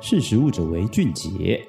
识时务者为俊杰。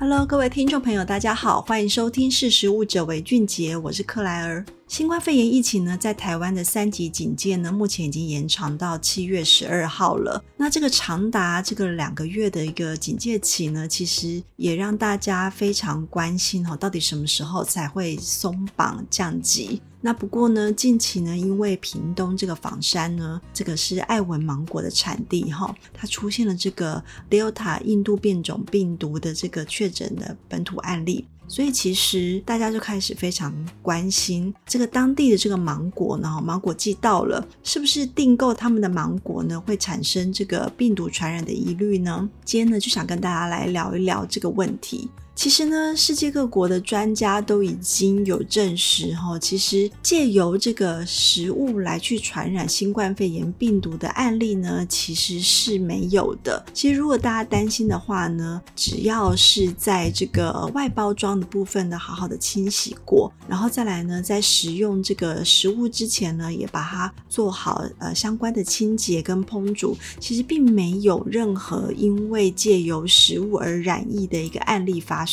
Hello， 各位听众朋友，大家好，欢迎收听《识时务者为俊杰》，我是克莱尔。新冠肺炎疫情呢，在台湾的3级警戒呢，目前已经延长到7月12号了。那这个长达2个月的一个警戒期呢，其实也让大家非常关心哦，到底什么时候才会松绑降级？那不过呢，近期呢，因为屏东这个枋山呢，这个是爱文芒果的产地哈，它出现了这个 Delta 印度变种病毒的这个确诊的本土案例，所以其实大家就开始非常关心这个当地的这个芒果呢，芒果季到了，是不是订购他们的芒果呢会产生这个病毒传染的疑虑呢？今天呢，就想跟大家来聊一聊这个问题。其实呢，世界各国的专家都已经有证实其实借由这个食物来去传染新冠肺炎病毒的案例呢，其实是没有的。其实如果大家担心的话呢，只要是在这个外包装的部分呢，好好的清洗过，然后再来呢，在食用这个食物之前呢，也把它做好相关的清洁跟烹煮，其实并没有任何因为借由食物而染疫的一个案例发生。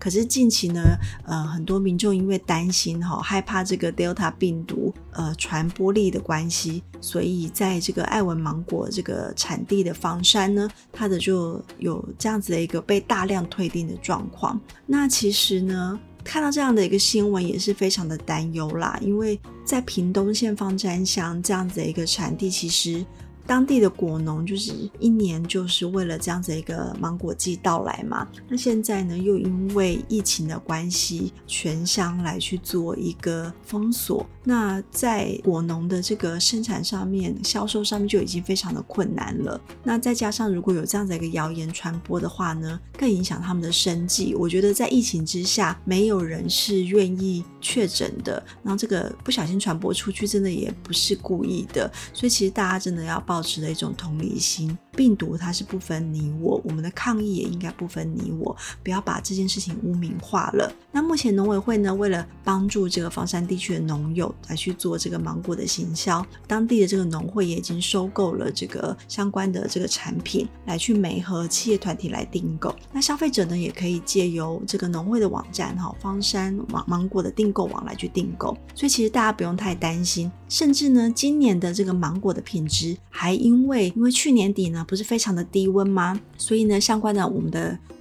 可是近期呢，很多民众因为担心害怕这个 Delta 病毒传播力的关系，所以在这个爱文芒果这个产地的枋山呢，它的就有这样子的一个被大量退订的状况。那其实呢，看到这样的一个新闻也是非常的担忧啦，因为在屏东县枋山乡这样子的一个产地，其实当地的果农就是一年就是为了这样子一个芒果季到来嘛，那现在呢又因为疫情的关系，全乡来去做一个封锁，那在果农的这个生产上面、销售上面就已经非常的困难了。那再加上如果有这样子一个谣言传播的话呢，更影响他们的生计。我觉得在疫情之下，没有人是愿意确诊的，然后这个不小心传播出去，真的也不是故意的，所以其实大家真的要保持的一种同理心，病毒它是不分你我，我们的抗疫也应该不分你我，不要把这件事情污名化了。那目前农委会呢，为了帮助这个枋山地区的农友来去做这个芒果的行销，当地的这个农会也已经收购了这个相关的这个产品，来去媒合企业团体来订购。那消费者呢，也可以借由这个农会的网站枋山芒果的订购网来去订购。所以其实大家不用太担心，甚至呢，今年的这个芒果的品质还因为去年底呢不是非常的低温吗？所以呢，相关的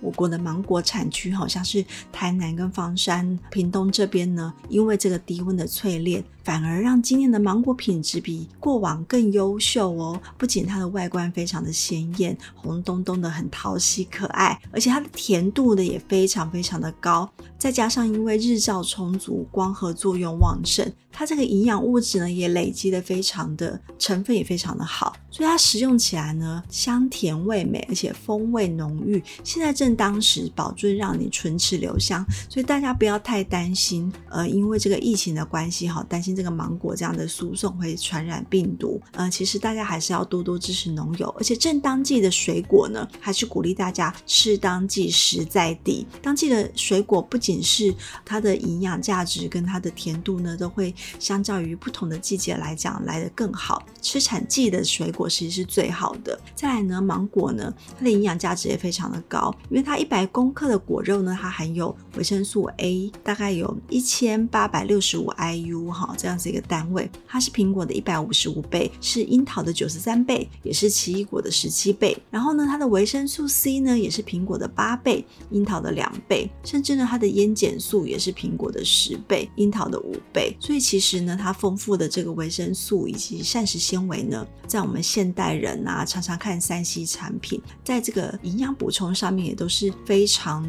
我国的芒果产区，好像是台南跟枋山、屏东这边呢，因为这个低温的淬炼，反而让今年的芒果品质比过往更优秀哦。不仅它的外观非常的鲜艳，红咚咚的，很讨喜可爱，而且它的甜度呢也非常非常的高。再加上因为日照充足，光合作用旺盛，它这个营养物质呢也累积的非常的，成分也非常的好，所以它食用起来呢香甜味美，而且风味浓郁。现在正当时，保准让你唇齿留香，所以大家不要太担心。因为这个疫情的关系，担心这个芒果这样的输送会传染病毒。其实大家还是要多多支持农友，而且正当季的水果呢，还是鼓励大家吃当季食在地。当季的水果不仅是它的营养价值跟它的甜度呢，都会相较于不同的季节来讲来得更好。吃产季的水果其实是最好的。再来呢，芒果呢，它的营养价值也非常的高，因为它100公克的果肉呢，它含有维生素 A， 大概有1865IU 这样子一个单位，它是苹果的155倍，是樱桃的93倍，也是奇异果的17倍。然后呢，它的维生素 C 呢，也是苹果的8倍，樱桃的2倍，甚至呢，它的烟碱素也是苹果的10倍，樱桃的5倍。所以其实呢，它丰富的这个维生素以及膳食纤维呢，在我们现代人啊，常常看3C 产品，在这个营养补充上面也都是非常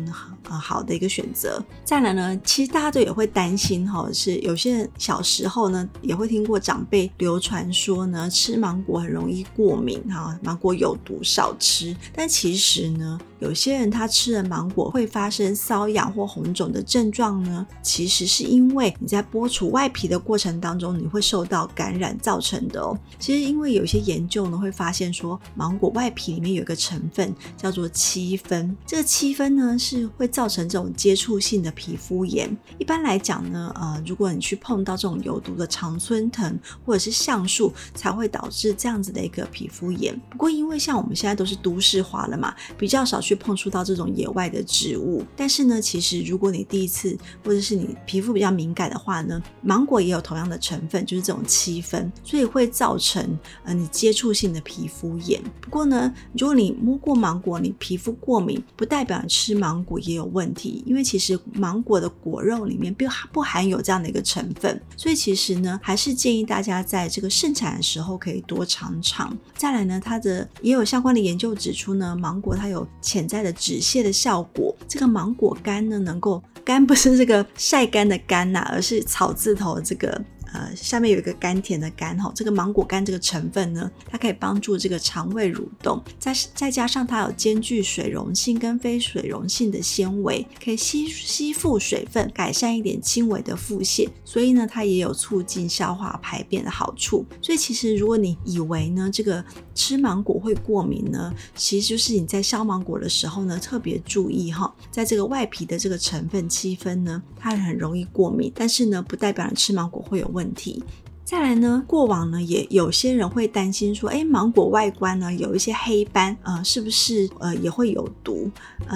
好的一个选择。再来呢，其实大家都也会担心是有些人小时候呢也会听过长辈流传说呢，吃芒果很容易过敏芒果有毒少吃。但其实呢，有些人他吃了芒果会发生瘙痒或红肿的症状呢，其实是因为你在剥除外皮的过程当中，你会受受到感染造成的哦。其实因为有些研究呢会发现说，芒果外皮里面有一个成分叫做七酚，这个七酚呢是会造成这种接触性的皮肤炎。一般来讲呢，如果你去碰到这种有毒的常春藤或者是橡树，才会导致这样子的一个皮肤炎。不过因为像我们现在都是都市化了嘛，比较少去碰触到这种野外的植物。但是呢，其实如果你第一次或者是你皮肤比较敏感的话呢，芒果也有同样的成分，就是这种七酚，所以会造成你接触性的皮肤炎。不过呢，如果你摸过芒果你皮肤过敏，不代表吃芒果也有问题，因为其实芒果的果肉里面不含有这样的一个成分。所以其实呢，还是建议大家在这个盛产的时候可以多尝尝。再来呢，它的也有相关的研究指出呢，芒果它有潜在的止泻的效果。这个芒果干呢，能够干不是这个晒干的干呐，而是草字头这个下面有一个甘甜的甘，这个芒果干这个成分呢，它可以帮助这个肠胃蠕动，再加上它有兼具水溶性跟非水溶性的纤维，可以吸附水分，改善一点轻微的腹泻，所以呢它也有促进消化排便的好处。所以其实如果你以为呢这个吃芒果会过敏呢，其实就是你在削芒果的时候呢特别注意在这个外皮的这个成分七酚呢，它很容易过敏，但是呢不代表你吃芒果会有问题。再来呢，过往呢也有些人会担心说，芒果外观呢有一些黑斑，是不是也会有毒？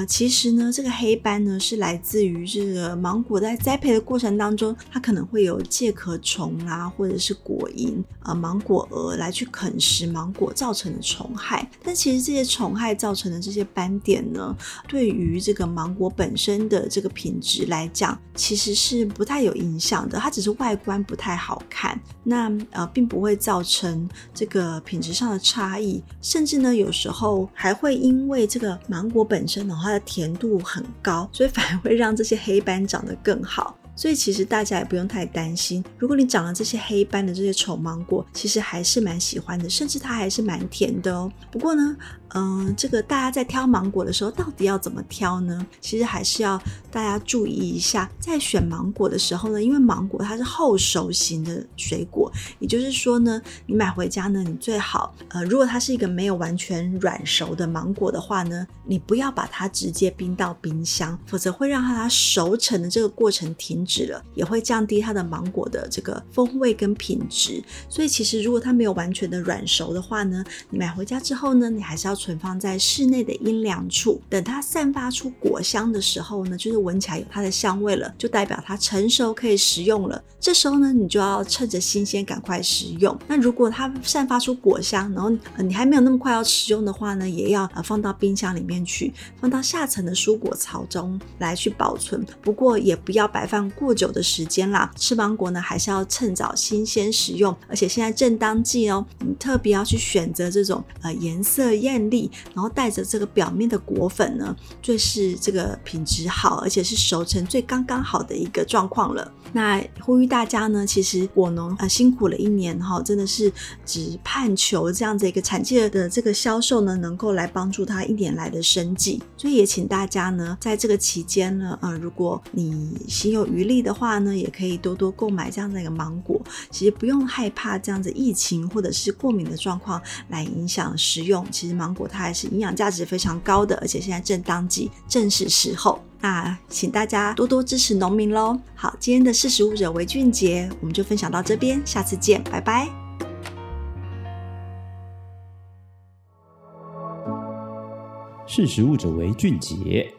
其实呢，这个黑斑呢是来自于这个芒果在栽培的过程当中，它可能会有介壳虫啊，或者是果蝇、芒果蛾来去啃食芒果造成的虫害。但其实这些虫害造成的这些斑点呢，对于这个芒果本身的这个品质来讲，其实是不太有影响的，它只是外观不太好看。那并不会造成这个品质上的差异，甚至呢有时候还会因为这个芒果本身的话，它的甜度很高，所以反而会让这些黑斑长得更好。所以其实大家也不用太担心，如果你长了这些黑斑的这些丑芒果，其实还是蛮喜欢的，甚至它还是蛮甜的哦。不过呢这个大家在挑芒果的时候到底要怎么挑呢？其实还是要大家注意一下，在选芒果的时候呢，因为芒果它是后熟型的水果，也就是说呢，你买回家呢，你最好如果它是一个没有完全软熟的芒果的话呢，你不要把它直接冰到冰箱，否则会让它熟成的这个过程停止了，也会降低它的芒果的这个风味跟品质。所以其实如果它没有完全的软熟的话呢，你买回家之后呢，你还是要存放在室内的阴凉处，等它散发出果香的时候呢，就是闻起来有它的香味了，就代表它成熟可以食用了。这时候呢，你就要趁着新鲜赶快食用。那如果它散发出果香，然后你还没有那么快要食用的话呢，也要放到冰箱里面去，放到下层的蔬果槽中来去保存。不过也不要摆放过久的时间啦，吃芒果呢还是要趁早新鲜食用，而且现在正当季哦，你特别要去选择这种颜色艳丽，然后带着这个表面的果粉呢，最是这个品质好，而且是熟成最刚刚好的一个状况了。那呼吁大家呢，其实果农辛苦了一年真的是只盼求这样子一个产季的这个销售呢，能够来帮助他一年来的生计。所以也请大家呢，在这个期间呢，如果你心有余力的话呢，也可以多多购买这样的一个芒果。其实不用害怕这样子疫情或者是过敏的状况来影响食用，其实芒果它还是营养价值非常高的，而且现在正当季，正是时候。那请大家多多支持农民咯。好，今天的识食物者微俊杰我们就分享到这边，下次见，拜拜。识食物者微俊杰。